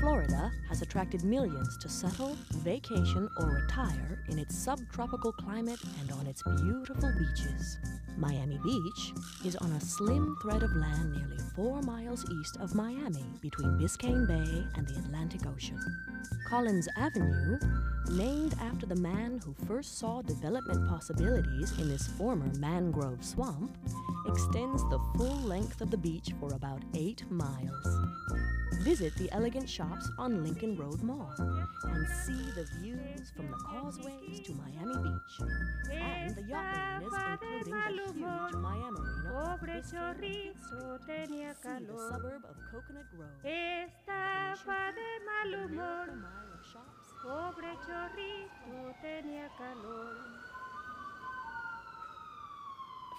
Florida has attracted millions to settle, vacation, or retire in its subtropical climate and on its beautiful beaches. Miami Beach is on a slim thread of land nearly 4 miles east of Miami, between Biscayne Bay and the Atlantic Ocean. Collins Avenue, named after the man who first saw development possibilities in this former mangrove swamp, extends the full length of the beach for about 8 miles. Visit the elegant shops on Lincoln Road Mall and see the views from the causeways to Miami Beach and the yacht marinas, including the huge Miami Marina, see the suburb of Coconut Grove, a mile of shops.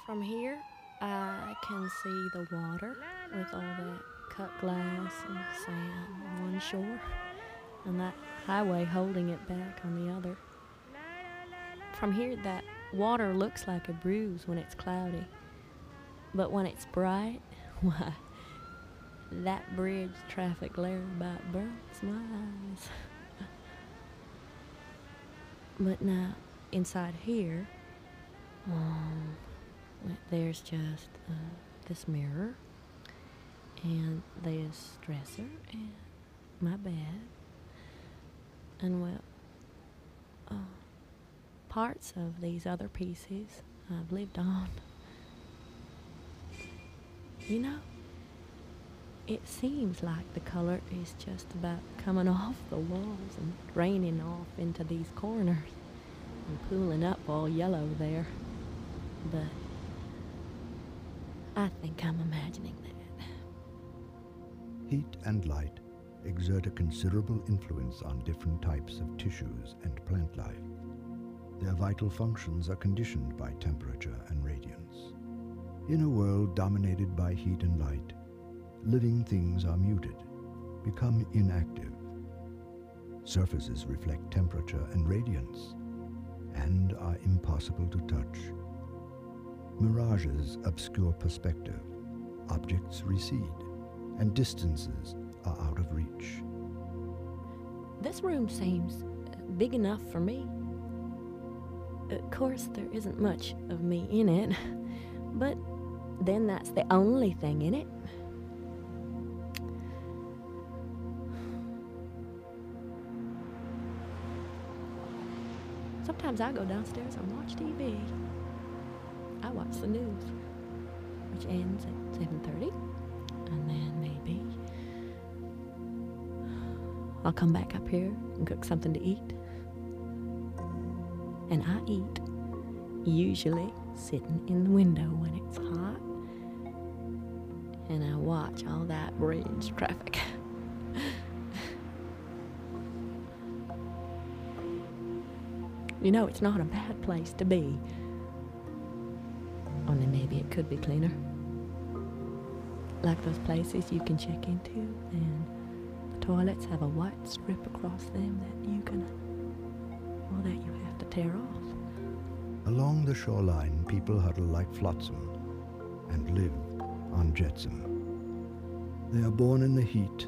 From here, I can see the water with all the cut glass and sand on one shore, and that highway holding it back on the other. From here, that water looks like a bruise when it's cloudy, but when it's bright, why, that bridge traffic glare about burns my eyes. But now, inside here, there's just this mirror, and this dresser, and my bed, and parts of these other pieces I've lived on. You know, it seems like the color is just about coming off the walls and draining off into these corners and pooling up all yellow there, but I think I'm imagining that. Heat and light exert a considerable influence on different types of tissues and plant life. Their vital functions are conditioned by temperature and radiance. In a world dominated by heat and light, living things are muted, become inactive. Surfaces reflect temperature and radiance, and are impossible to touch. Mirages obscure perspective, objects recede, and distances are out of reach. This room seems big enough for me. Of course, there isn't much of me in it, but then that's the only thing in it. Sometimes I go downstairs and watch TV. I watch the news, which ends at 7:30, and then maybe I'll come back up here and cook something to eat. And I eat, usually sitting in the window when it's hot, and I watch all that bridge traffic. You know, it's not a bad place to be. Only maybe it could be cleaner. Like those places you can check into, and the toilets have a white strip across them that you have to tear off. Along the shoreline, people huddle like flotsam and live on jetsam. They are born in the heat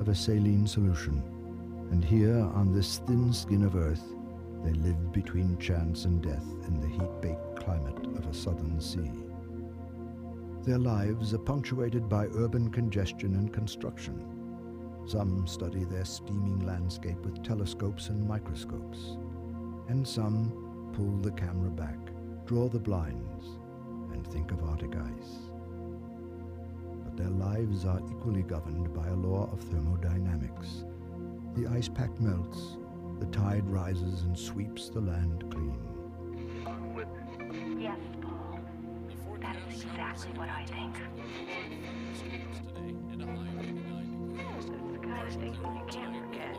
of a saline solution, and here on this thin skin of earth, they live between chance and death in the heat-baked climate of a southern sea. Their lives are punctuated by urban congestion and construction. Some study their steaming landscape with telescopes and microscopes, and some pull the camera back, draw the blinds, and think of Arctic ice. But their lives are equally governed by a law of thermodynamics. The ice pack melts, the tide rises and sweeps the land clean. Yes. That's exactly what I think. It's the kind of thing you can't forget.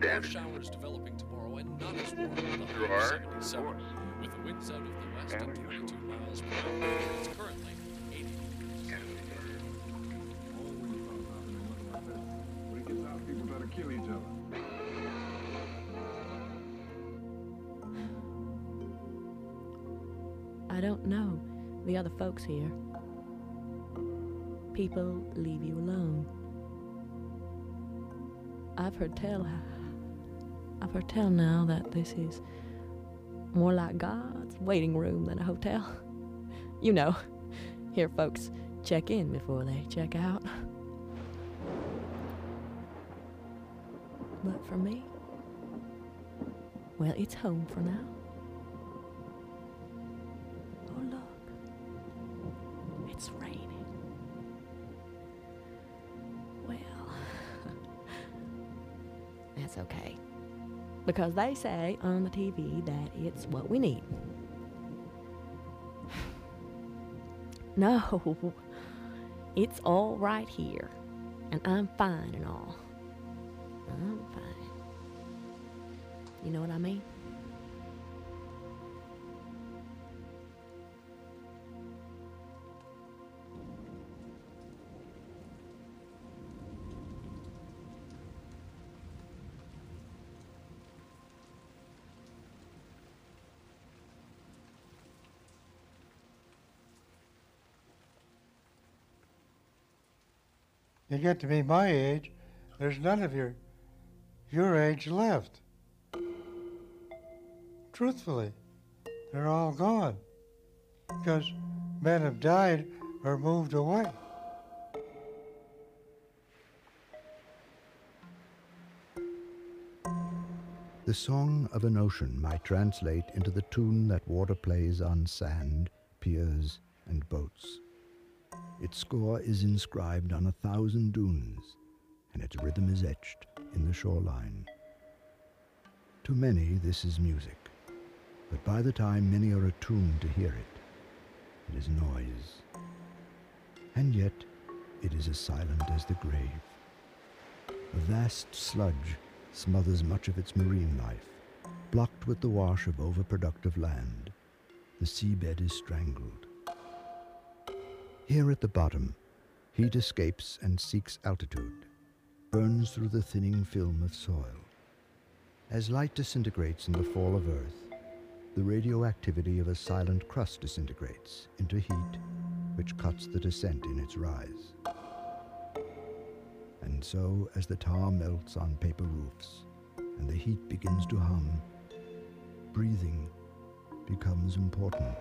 Damn it. Showers developing tomorrow and not as warm as the high of 77, with the winds out of the west at 22 miles per hour. It's currently 80 degrees. I don't know the other folks here. People leave you alone. I've heard tell now that this is more like God's waiting room than a hotel. You know, here folks check in before they check out. But for me, well, it's home for now. Oh, look, it's raining. Well, that's okay. Because they say on the TV that it's what we need. No, it's all right here, and I'm fine and all. I'm fine. You know what I mean? You get to be my age, there's none of your age left. Truthfully, they're all gone because men have died or moved away. The song of an ocean might translate into the tune that water plays on sand, piers, and boats. Its score is inscribed on 1,000 dunes, and its rhythm is etched in the shoreline. To many, this is music, but by the time many are attuned to hear it, it is noise. And yet, it is as silent as the grave. A vast sludge smothers much of its marine life, blocked with the wash of overproductive land. The seabed is strangled. Here at the bottom, heat escapes and seeks altitude, burns through the thinning film of soil. As light disintegrates in the fall of Earth, the radioactivity of a silent crust disintegrates into heat, which cuts the descent in its rise. And so, as the tar melts on paper roofs and the heat begins to hum, breathing becomes important.